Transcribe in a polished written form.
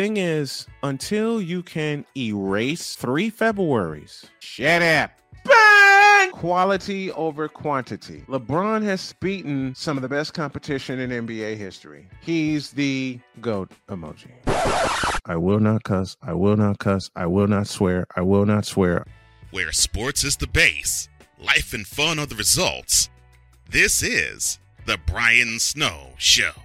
Thing is, until you can erase 3 Februaries, shut up. Bang! Quality over quantity. LeBron has beaten some of the best competition in NBA history. He's the GOAT emoji. I will not cuss. I will not cuss. I will not swear. I will not swear. Where sports is the base, life and fun are the results. This is the Brian Snow Show.